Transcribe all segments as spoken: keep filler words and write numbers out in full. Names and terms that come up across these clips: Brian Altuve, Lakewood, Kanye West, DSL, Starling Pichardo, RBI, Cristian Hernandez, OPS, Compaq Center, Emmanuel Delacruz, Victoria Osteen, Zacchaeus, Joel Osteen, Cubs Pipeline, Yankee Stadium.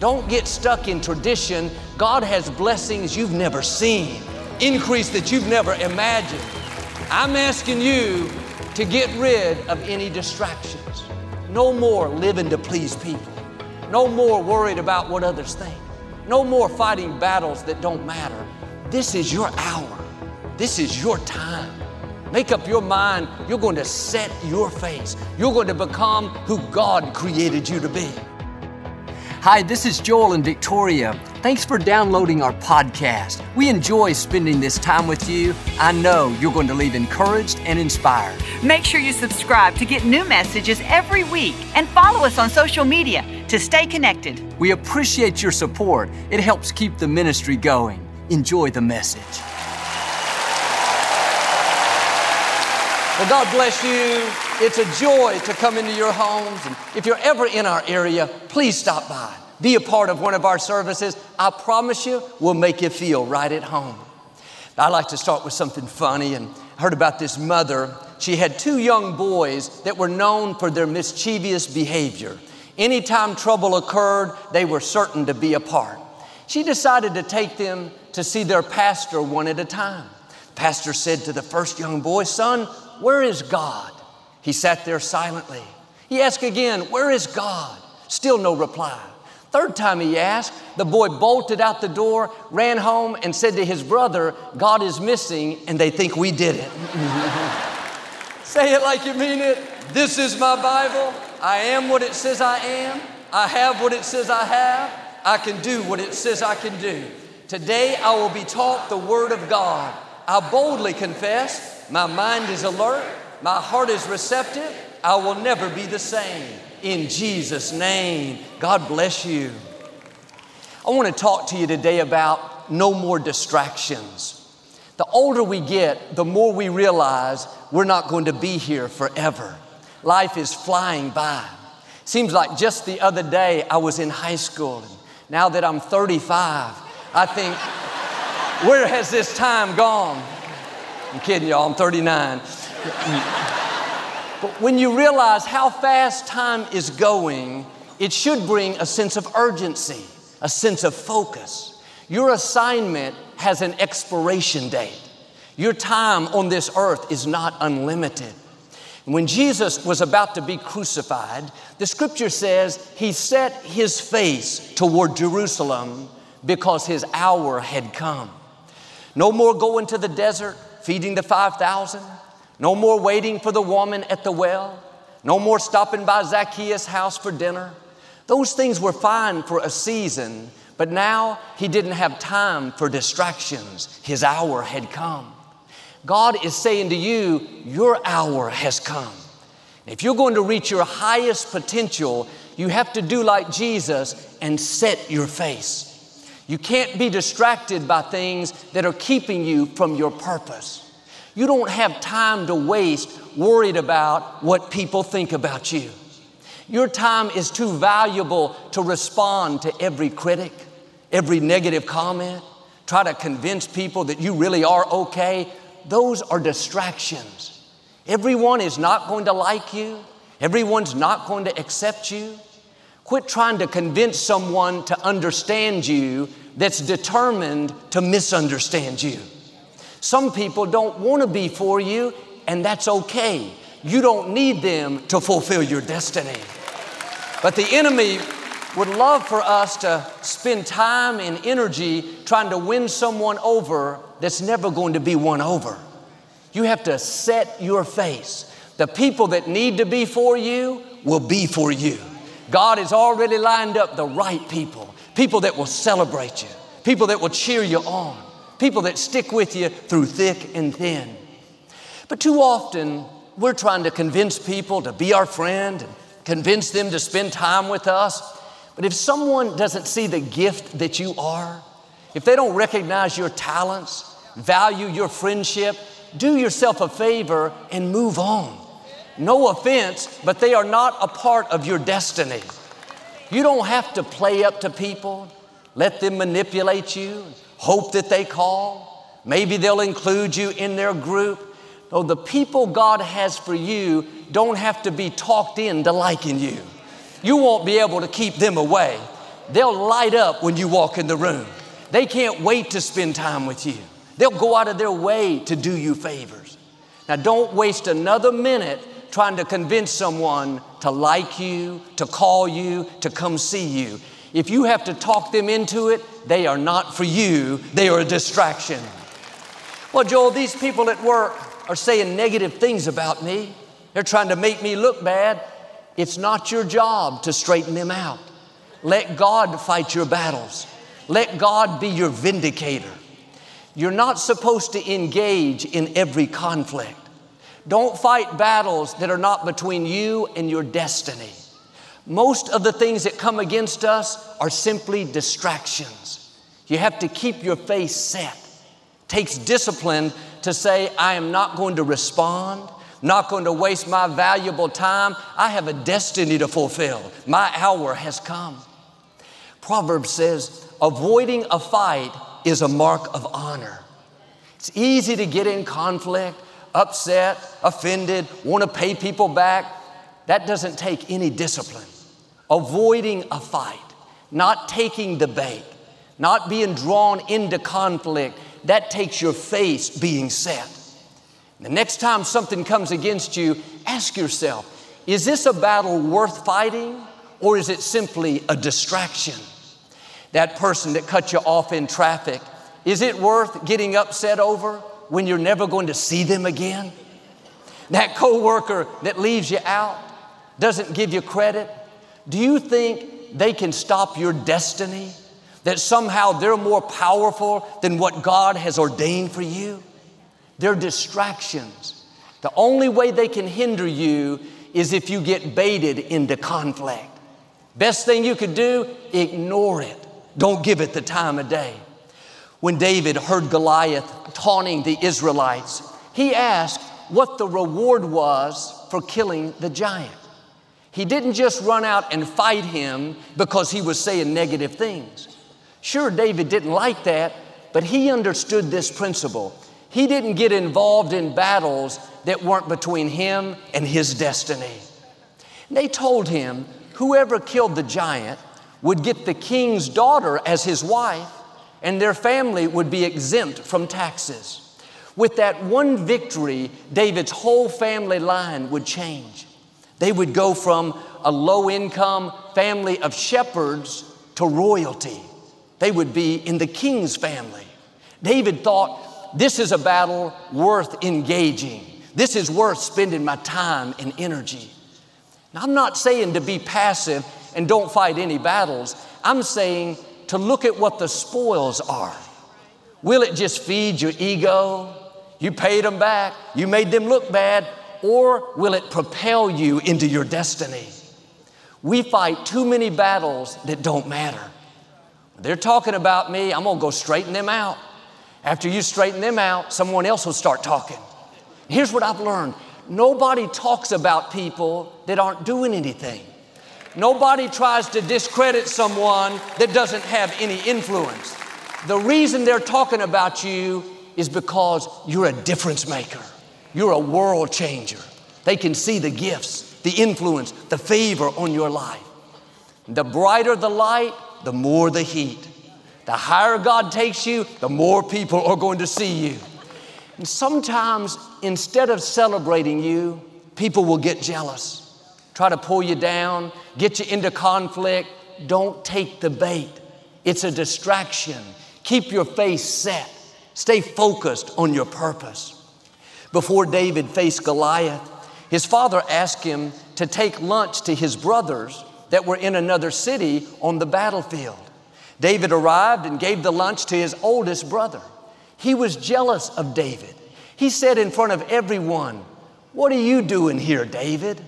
Don't get stuck in tradition. God has blessings you've never seen, increase that you've never imagined. I'm asking you to get rid of any distractions. No more living to please people. No more worried about what others think. No more fighting battles that don't matter. This is your hour. This is your time. Make up your mind. You're going to set your face. You're going to become who God created you to be. Hi, this is Joel and Victoria. Thanks for downloading our podcast. We enjoy spending this time with you. I know you're going to leave encouraged and inspired. Make sure you subscribe to get new messages every week and follow us on social media to stay connected. We appreciate your support. It helps keep the ministry going. Enjoy the message. Well, God bless you. It's a joy to come into your homes. And if you're ever in our area, please stop by. Be a part of one of our services. I promise you, we'll make you feel right at home. I like to start with something funny. And I heard about this mother. She had two young boys that were known for their mischievous behavior. Anytime trouble occurred, they were certain to be a part. She decided to take them to see their pastor one at a time. Pastor said to the first young boy, "Son, where is God?" He sat there silently. He asked again, "Where is God?" Still no reply. Third time he asked, the boy bolted out the door, ran home, and said to his brother, "God is missing, and they think we did it." Say it like you mean it. This is my Bible. I am what it says I am. I have what it says I have. I can do what it says I can do. Today I will be taught the Word of God. I boldly confess, my mind is alert, my heart is receptive, I will never be the same. In Jesus' name, God bless you. I want to talk to you today about no more distractions. The older we get, the more we realize we're not going to be here forever. Life is flying by. Seems like just the other day I was in high school. And now that I'm thirty-five, I think, where has this time gone? I'm kidding y'all, I'm thirty-nine. But when you realize how fast time is going, it should bring a sense of urgency, a sense of focus. Your assignment has an expiration date. Your time on this earth is not unlimited. When Jesus was about to be crucified, the scripture says he set his face toward Jerusalem because his hour had come. No more going to the desert, feeding the five thousand. No more waiting for the woman at the well. No more stopping by Zacchaeus' house for dinner. Those things were fine for a season, but now he didn't have time for distractions. His hour had come. God is saying to you, your hour has come. If you're going to reach your highest potential, you have to do like Jesus and set your face. You can't be distracted by things that are keeping you from your purpose. You don't have time to waste worried about what people think about you. Your time is too valuable to respond to every critic, every negative comment, try to convince people that you really are okay. Those are distractions. Everyone is not going to like you. Everyone's not going to accept you. Quit trying to convince someone to understand you that's determined to misunderstand you. Some people don't want to be for you, and that's okay. You don't need them to fulfill your destiny. But the enemy would love for us to spend time and energy trying to win someone over that's never going to be won over. You have to set your face. The people that need to be for you will be for you. God has already lined up the right people, people that will celebrate you, people that will cheer you on, people that stick with you through thick and thin. But too often, we're trying to convince people to be our friend and convince them to spend time with us. But if someone doesn't see the gift that you are, if they don't recognize your talents, value your friendship, do yourself a favor and move on. No offense, but they are not a part of your destiny. You don't have to play up to people, let them manipulate you, hope that they call. Maybe they'll include you in their group. No, the people God has for you don't have to be talked into liking you. You won't be able to keep them away. They'll light up when you walk in the room. They can't wait to spend time with you. They'll go out of their way to do you favors. Now, don't waste another minute trying to convince someone to like you, to call you, to come see you. If you have to talk them into it, they are not for you. They are a distraction. Well, Joel, these people at work are saying negative things about me. They're trying to make me look bad. It's not your job to straighten them out. Let God fight your battles. Let God be your vindicator. You're not supposed to engage in every conflict. Don't fight battles that are not between you and your destiny. Most of the things that come against us are simply distractions. You have to keep your face set. It takes discipline to say, I am not going to respond, not going to waste my valuable time. I have a destiny to fulfill. My hour has come. Proverbs says, avoiding a fight is a mark of honor. It's easy to get in conflict, upset, offended, want to pay people back. That doesn't take any discipline. Avoiding a fight, not taking the bait, not being drawn into conflict, that takes your face being set. The next time something comes against you, ask yourself, is this a battle worth fighting, or is it simply a distraction? That person that cut you off in traffic, is it worth getting upset over when you're never going to see them again? That coworker that leaves you out, doesn't give you credit, do you think they can stop your destiny? That somehow they're more powerful than what God has ordained for you? They're distractions. The only way they can hinder you is if you get baited into conflict. Best thing you could do, ignore it. Don't give it the time of day. When David heard Goliath taunting the Israelites, he asked what the reward was for killing the giant. He didn't just run out and fight him because he was saying negative things. Sure, David didn't like that, but he understood this principle. He didn't get involved in battles that weren't between him and his destiny. They told him whoever killed the giant would get the king's daughter as his wife, and their family would be exempt from taxes. With that one victory, David's whole family line would change. They would go from a low-income family of shepherds to royalty. They would be in the king's family. David thought, this is a battle worth engaging. This is worth spending my time and energy. Now, I'm not saying to be passive and don't fight any battles. I'm saying to look at what the spoils are. Will it just feed your ego? You paid them back. You made them look bad. Or will it propel you into your destiny? We fight too many battles that don't matter. They're talking about me. I'm going to go straighten them out. After you straighten them out, someone else will start talking. Here's what I've learned. Nobody talks about people that aren't doing anything. Nobody tries to discredit someone that doesn't have any influence. The reason they're talking about you is because you're a difference maker. You're a world changer. They can see the gifts, the influence, the favor on your life. The brighter the light, the more the heat. The higher God takes you, the more people are going to see you. And sometimes, instead of celebrating you, people will get jealous, try to pull you down, get you into conflict. Don't take the bait. It's a distraction. Keep your face set. Stay focused on your purpose. Before David faced Goliath, his father asked him to take lunch to his brothers that were in another city on the battlefield. David arrived and gave the lunch to his oldest brother. He was jealous of David. He said in front of everyone, what are you doing here, David?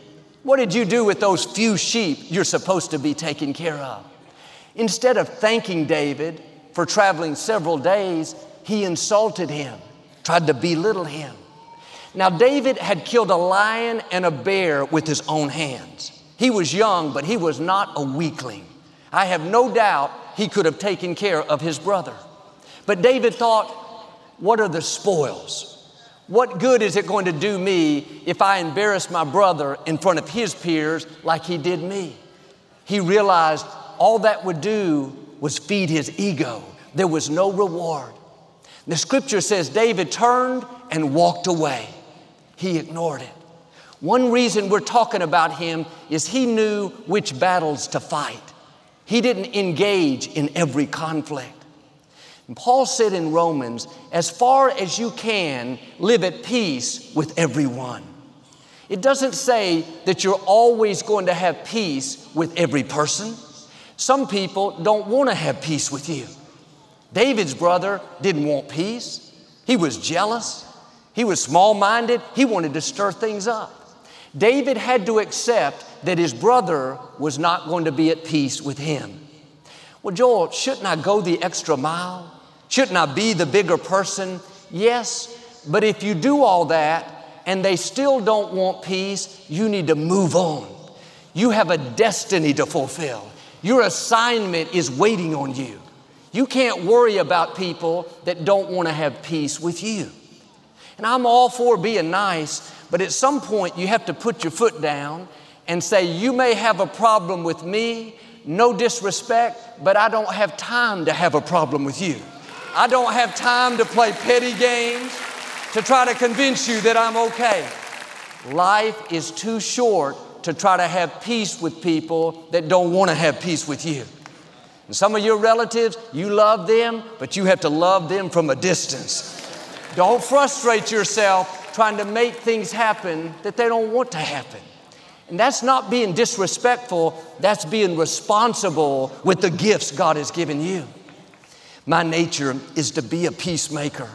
What did you do with those few sheep you're supposed to be taking care of? Instead of thanking David for traveling several days, he insulted him, tried to belittle him. Now, David had killed a lion and a bear with his own hands. He was young, but he was not a weakling. I have no doubt he could have taken care of his brother. But David thought, what are the spoils? What good is it going to do me if I embarrass my brother in front of his peers like he did me? He realized all that would do was feed his ego. There was no reward. The scripture says David turned and walked away. He ignored it. One reason we're talking about him is he knew which battles to fight. He didn't engage in every conflict. And Paul said in Romans, as far as you can, live at peace with everyone. It doesn't say that you're always going to have peace with every person. Some people don't want to have peace with you. David's brother didn't want peace. He was jealous. He was small-minded. He wanted to stir things up. David had to accept that his brother was not going to be at peace with him. Well, Joel, shouldn't I go the extra mile? Shouldn't I be the bigger person? Yes, but if you do all that and they still don't want peace, you need to move on. You have a destiny to fulfill. Your assignment is waiting on you. You can't worry about people that don't want to have peace with you. And I'm all for being nice, but at some point you have to put your foot down and say, you may have a problem with me, no disrespect, but I don't have time to have a problem with you. I don't have time to play petty games to try to convince you that I'm okay. Life is too short to try to have peace with people that don't want to have peace with you. And some of your relatives, you love them, but you have to love them from a distance. Don't frustrate yourself trying to make things happen that they don't want to happen. And that's not being disrespectful, that's being responsible with the gifts God has given you. My nature is to be a peacemaker.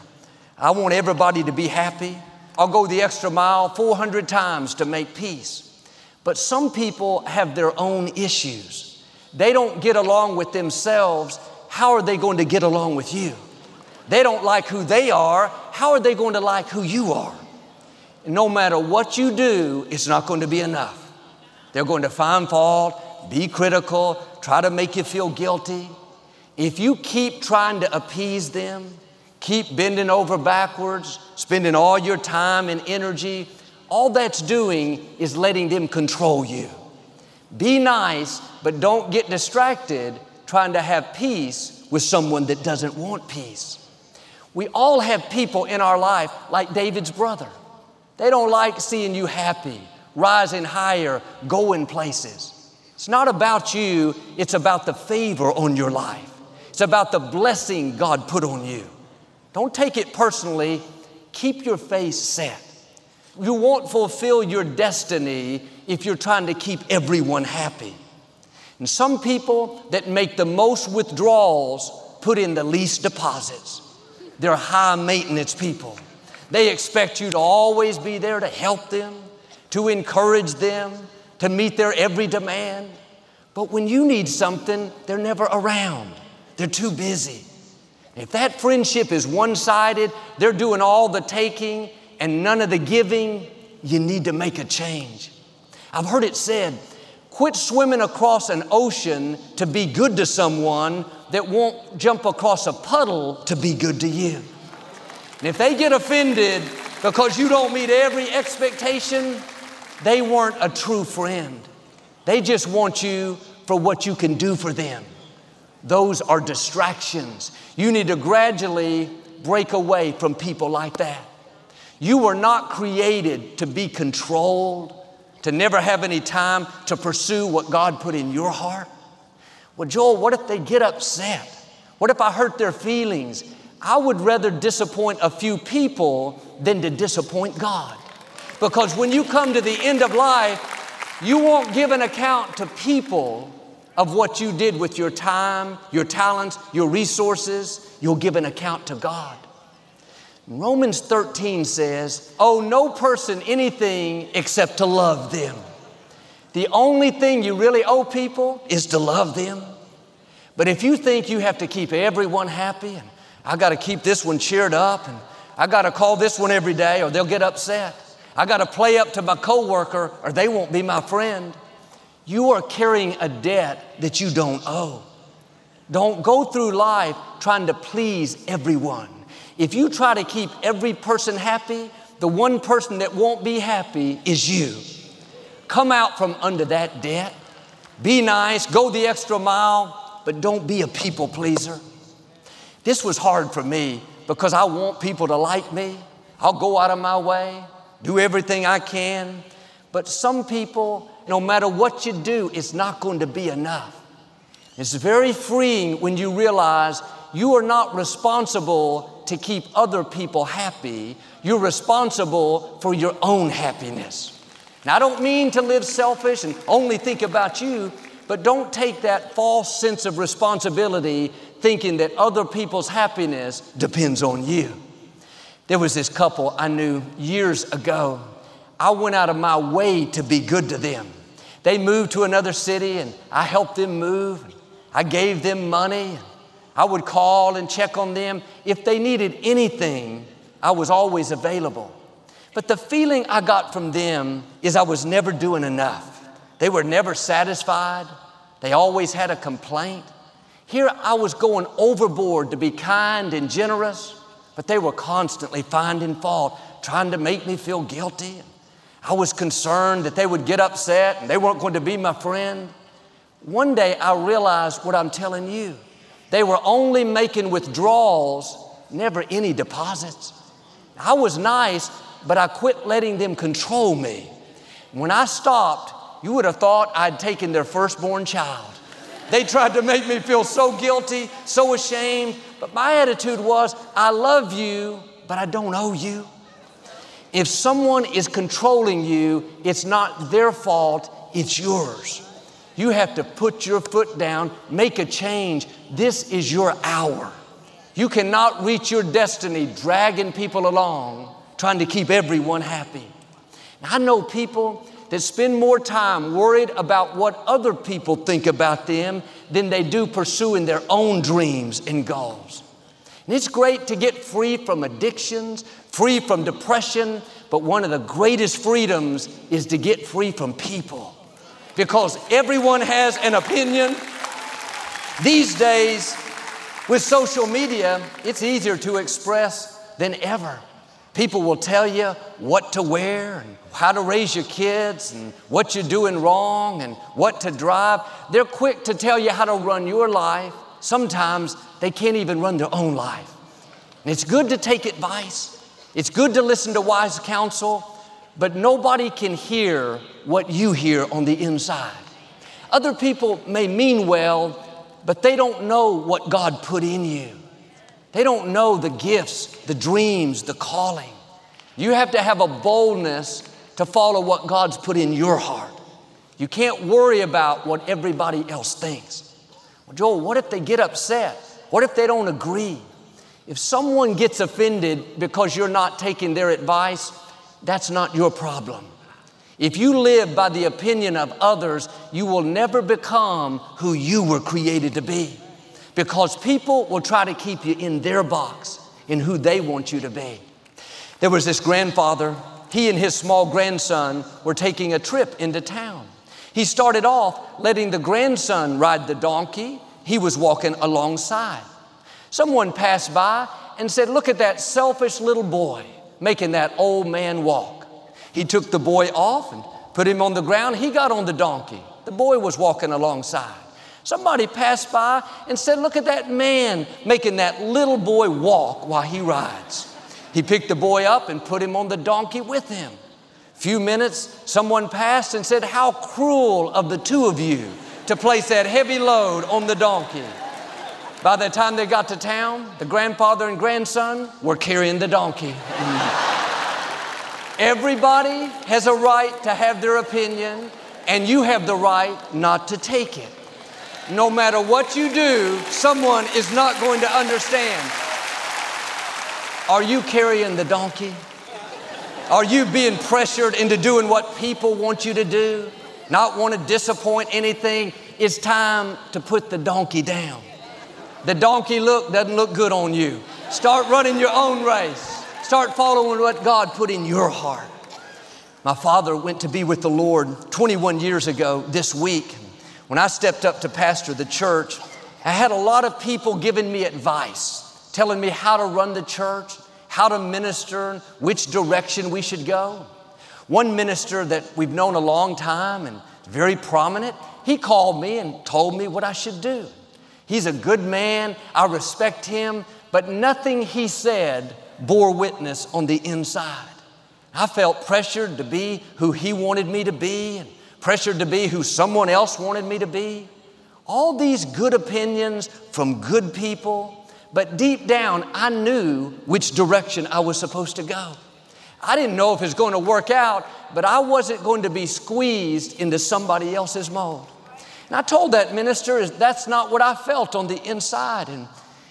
I want everybody to be happy. I'll go the extra mile four hundred times to make peace. But some people have their own issues. They don't get along with themselves. How are they going to get along with you? They don't like who they are. How are they going to like who you are? And no matter what you do, it's not going to be enough. They're going to find fault, be critical, try to make you feel guilty. If you keep trying to appease them, keep bending over backwards, spending all your time and energy, all that's doing is letting them control you. Be nice, but don't get distracted trying to have peace with someone that doesn't want peace. We all have people in our life like David's brother. They don't like seeing you happy, rising higher, going places. It's not about you, it's about the favor on your life. It's about the blessing God put on you. Don't take it personally. Keep your face set. You won't fulfill your destiny if you're trying to keep everyone happy. And some people that make the most withdrawals put in the least deposits. They're high maintenance people. They expect you to always be there to help them, to encourage them, to meet their every demand. But when you need something, they're never around. They're too busy. If that friendship is one-sided, they're doing all the taking and none of the giving, you need to make a change. I've heard it said, quit swimming across an ocean to be good to someone that won't jump across a puddle to be good to you. And if they get offended because you don't meet every expectation, they weren't a true friend. They just want you for what you can do for them. Those are distractions. You need to gradually break away from people like that. You were not created to be controlled, to never have any time to pursue what God put in your heart. Well, Joel, what if they get upset? What if I hurt their feelings? I would rather disappoint a few people than to disappoint God. Because when you come to the end of life, you won't give an account to people of what you did with your time, your talents, your resources. You'll give an account to God. Romans thirteen says, owe no person anything except to love them. The only thing you really owe people is to love them. But if you think you have to keep everyone happy, and I got to keep this one cheered up, and I got to call this one every day or they'll get upset. I got to play up to my coworker or they won't be my friend. You are carrying a debt that you don't owe. Don't go through life trying to please everyone. If you try to keep every person happy, the one person that won't be happy is you. Come out from under that debt. Be nice, go the extra mile, but don't be a people pleaser. This was hard for me because I want people to like me. I'll go out of my way, do everything I can. But some people, no matter what you do, it's not going to be enough. It's very freeing when you realize you are not responsible to keep other people happy. You're responsible for your own happiness. Now, I don't mean to live selfish and only think about you, but don't take that false sense of responsibility thinking that other people's happiness depends on you. There was this couple I knew years ago. I went out of my way to be good to them. They moved to another city and I helped them move. I gave them money. I would call and check on them. If they needed anything, I was always available. But the feeling I got from them is I was never doing enough. They were never satisfied. They always had a complaint. Here I was going overboard to be kind and generous, but they were constantly finding fault, trying to make me feel guilty. I was concerned that they would get upset and they weren't going to be my friend. One day I realized what I'm telling you. They were only making withdrawals, never any deposits. I was nice, but I quit letting them control me. When I stopped, you would have thought I'd taken their firstborn child. They tried to make me feel so guilty, so ashamed, but my attitude was, I love you, but I don't owe you. If someone is controlling you, it's not their fault, it's yours. You have to put your foot down, make a change. This is your hour. You cannot reach your destiny dragging people along, trying to keep everyone happy. Now, I know people that spend more time worried about what other people think about them than they do pursuing their own dreams and goals. And it's great to get free from addictions, free from depression, but one of the greatest freedoms is to get free from people because everyone has an opinion. These days, with social media, it's easier to express than ever. People will tell you what to wear and how to raise your kids and what you're doing wrong and what to drive. They're quick to tell you how to run your life. Sometimes they can't even run their own life. And it's good to take advice. It's good to listen to wise counsel, but nobody can hear what you hear on the inside. Other people may mean well, but they don't know what God put in you. They don't know the gifts, the dreams, the calling. You have to have a boldness to follow what God's put in your heart. You can't worry about what everybody else thinks. Well, Joel, what if they get upset? What if they don't agree? If someone gets offended because you're not taking their advice, that's not your problem. If you live by the opinion of others, you will never become who you were created to be because people will try to keep you in their box, in who they want you to be. There was this grandfather. He and his small grandson were taking a trip into town. He started off letting the grandson ride the donkey. He was walking alongside. Someone passed by and said, look at that selfish little boy making that old man walk. He took the boy off and put him on the ground. He got on the donkey. The boy was walking alongside. Somebody passed by and said, look at that man making that little boy walk while he rides. He picked the boy up and put him on the donkey with him. Few minutes, someone passed and said, how cruel of the two of you to place that heavy load on the donkey. By the time they got to town, the grandfather and grandson were carrying the donkey. Everybody has a right to have their opinion, and you have the right not to take it. No matter what you do, someone is not going to understand. Are you carrying the donkey? Are you being pressured into doing what people want you to do? Not want to disappoint anything? It's time to put the donkey down. The donkey look doesn't look good on you. Start running your own race. Start following what God put in your heart. My father went to be with the Lord twenty-one years ago this week. When I stepped up to pastor the church, I had a lot of people giving me advice, telling me how to run the church, how to minister, and which direction we should go. One minister that we've known a long time and very prominent. He called me and told me what I should do. He's a good man. I respect him. But nothing he said bore witness on the inside. I felt pressured to be who he wanted me to be, and pressured to be who someone else wanted me to be. All these good opinions from good people. But deep down, I knew which direction I was supposed to go. I didn't know if it was going to work out, but I wasn't going to be squeezed into somebody else's mold. And I told that minister, that's not what I felt on the inside. And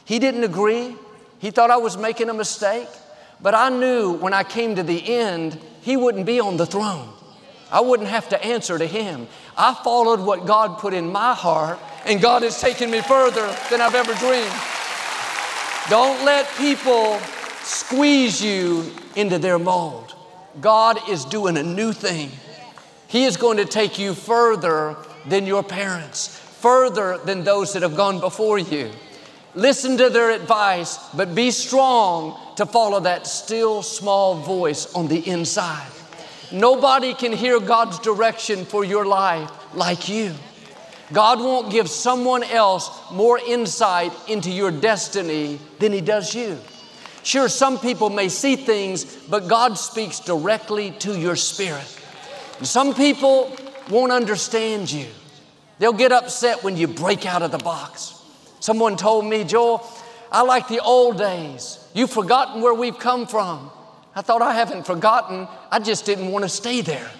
he didn't agree. He thought I was making a mistake. But I knew when I came to the end, he wouldn't be on the throne. I wouldn't have to answer to him. I followed what God put in my heart, and God has taken me further than I've ever dreamed. Don't let people squeeze you into their mold. God is doing a new thing. He is going to take you further than your parents, further than those that have gone before you. Listen to their advice, but be strong to follow that still small voice on the inside. Nobody can hear God's direction for your life like you. God won't give someone else more insight into your destiny than He does you. Sure, some people may see things, but God speaks directly to your spirit. And some people won't understand you. They'll get upset when you break out of the box. Someone told me, Joel, I like the old days. You've forgotten where we've come from. I thought, I haven't forgotten. I just didn't want to stay there.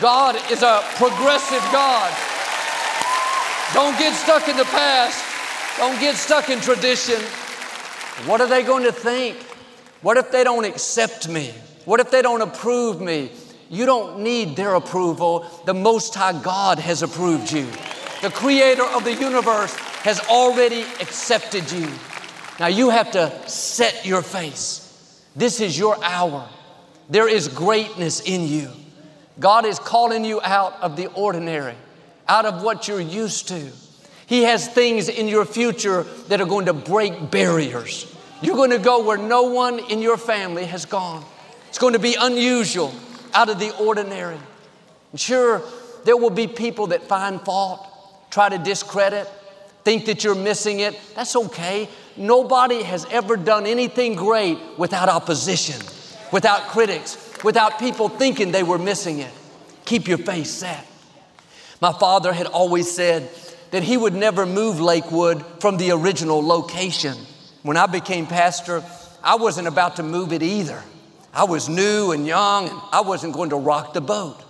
God is a progressive God. Don't get stuck in the past. Don't get stuck in tradition. What are they going to think? What if they don't accept me? What if they don't approve me? You don't need their approval. The Most High God has approved you. The Creator of the universe has already accepted you. Now you have to set your face. This is your hour. There is greatness in you. God is calling you out of the ordinary, out of what you're used to. He has things in your future that are going to break barriers. You're going to go where no one in your family has gone. It's going to be unusual, out of the ordinary. And sure, there will be people that find fault, try to discredit, think that you're missing it. That's okay. Nobody has ever done anything great without opposition, without critics, without people thinking they were missing it. Keep your face set. My father had always said that he would never move Lakewood from the original location. When I became pastor, I wasn't about to move it either. I was new and young, and I wasn't going to rock the boat.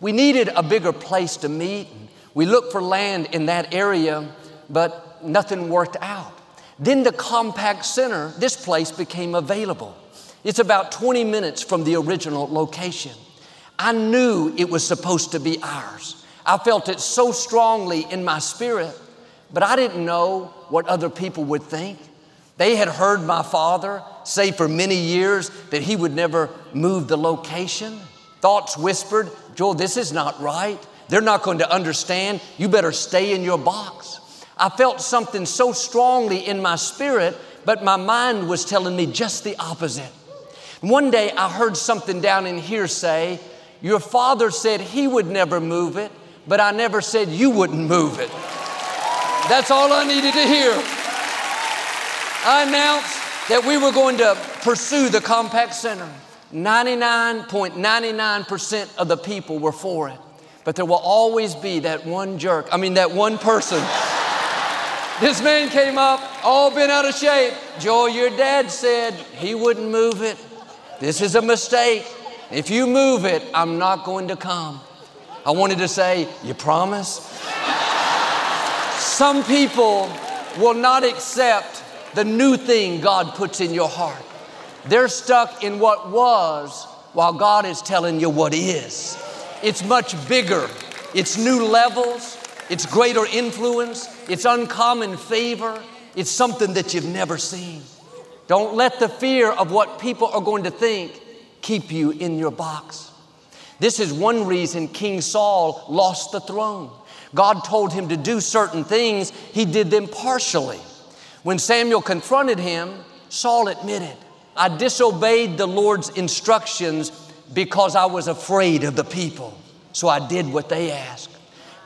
We needed a bigger place to meet. We looked for land in that area, but nothing worked out. Then the Compaq Center, this place became available. It's about twenty minutes from the original location. I knew it was supposed to be ours. I felt it so strongly in my spirit, but I didn't know what other people would think. They had heard my father say for many years that he would never move the location. Thoughts whispered, Joel, this is not right. They're not going to understand. You better stay in your box. I felt something so strongly in my spirit, but my mind was telling me just the opposite. One day I heard something down in here say, your father said he would never move it, but I never said you wouldn't move it. That's all I needed to hear. I announced that we were going to pursue the Compaq Center. ninety-nine point nine nine percent of the people were for it, but there will always be that one jerk, I mean that one person. This man came up, all bent out of shape. Joel, your dad said he wouldn't move it. This is a mistake. If you move it, I'm not going to come. I wanted to say, you promise? Some people will not accept the new thing God puts in your heart. They're stuck in what was while God is telling you what is. It's much bigger. It's new levels. It's greater influence. It's uncommon favor. It's something that you've never seen. Don't let the fear of what people are going to think keep you in your box. This is one reason King Saul lost the throne. God told him to do certain things. He did them partially. When Samuel confronted him, Saul admitted, I disobeyed the Lord's instructions because I was afraid of the people. So I did what they asked.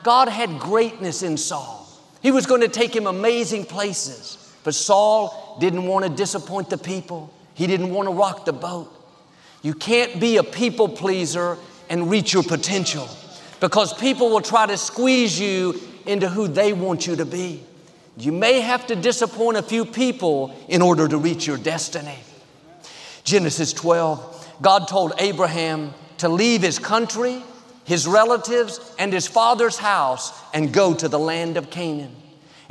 God had greatness in Saul. He was going to take him amazing places. But Saul didn't want to disappoint the people. He didn't want to rock the boat. You can't be a people pleaser and reach your potential, because people will try to squeeze you into who they want you to be. You may have to disappoint a few people in order to reach your destiny. Genesis twelve, God told Abraham to leave his country, his relatives, and his father's house and go to the land of Canaan.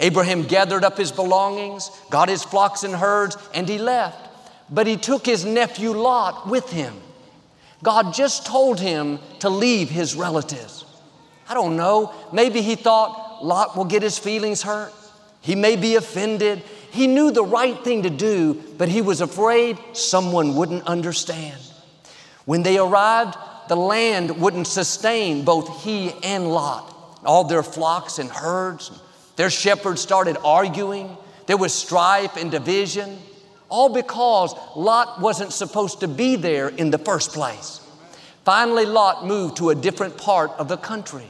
Abraham gathered up his belongings, got his flocks and herds, and he left. But he took his nephew Lot with him. God just told him to leave his relatives. I don't know, maybe he thought Lot will get his feelings hurt. He may be offended. He knew the right thing to do, but he was afraid someone wouldn't understand. When they arrived, the land wouldn't sustain both he and Lot, all their flocks and herds. Their shepherds started arguing. There was strife and division, all because Lot wasn't supposed to be there in the first place. Finally, Lot moved to a different part of the country.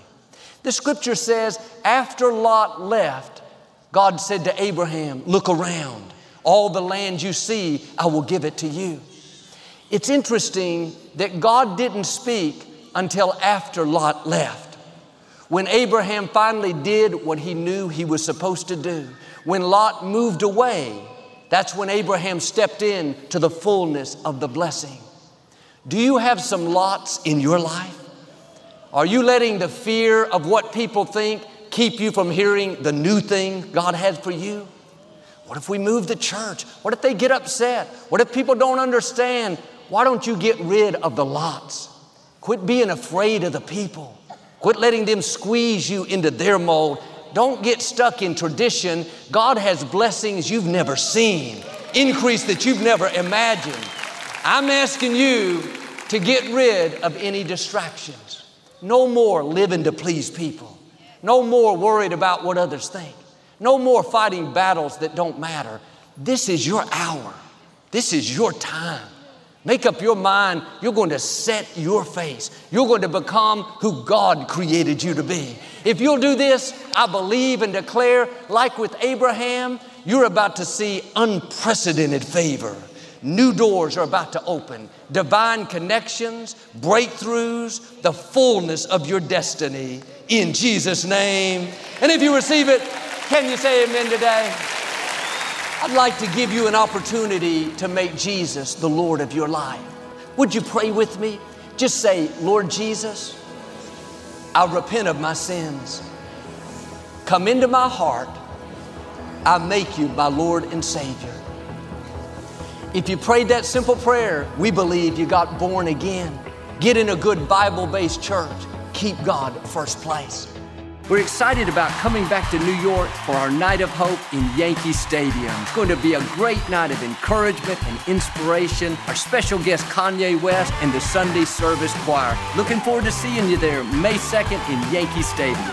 The scripture says, after Lot left, God said to Abraham, look around. All the land you see, I will give it to you. It's interesting that God didn't speak until after Lot left. When Abraham finally did what he knew he was supposed to do, when Lot moved away, that's when Abraham stepped in to the fullness of the blessing. Do you have some Lots in your life? Are you letting the fear of what people think keep you from hearing the new thing God has for you? What if we move the church? What if they get upset? What if people don't understand? Why don't you get rid of the Lots? Quit being afraid of the people. Quit letting them squeeze you into their mold. Don't get stuck in tradition. God has blessings you've never seen, increase that you've never imagined. I'm asking you to get rid of any distractions. No more living to please people. No more worried about what others think. No more fighting battles that don't matter. This is your hour. This is your time. Make up your mind. You're going to set your face. You're going to become who God created you to be. If you'll do this, I believe and declare, like with Abraham, you're about to see unprecedented favor. New doors are about to open, divine connections, breakthroughs, the fullness of your destiny in Jesus' name. And if you receive it, can you say amen today? I'd like to give you an opportunity to make Jesus the Lord of your life. Would you pray with me? Just say, Lord Jesus, I repent of my sins. Come into my heart. I make you my Lord and Savior. If you prayed that simple prayer, we believe you got born again. Get in a good Bible-based church. Keep God first place. We're excited about coming back to New York for our Night of Hope in Yankee Stadium. It's going to be a great night of encouragement and inspiration. Our special guest, Kanye West, and the Sunday service choir. Looking forward to seeing you there May second in Yankee Stadium.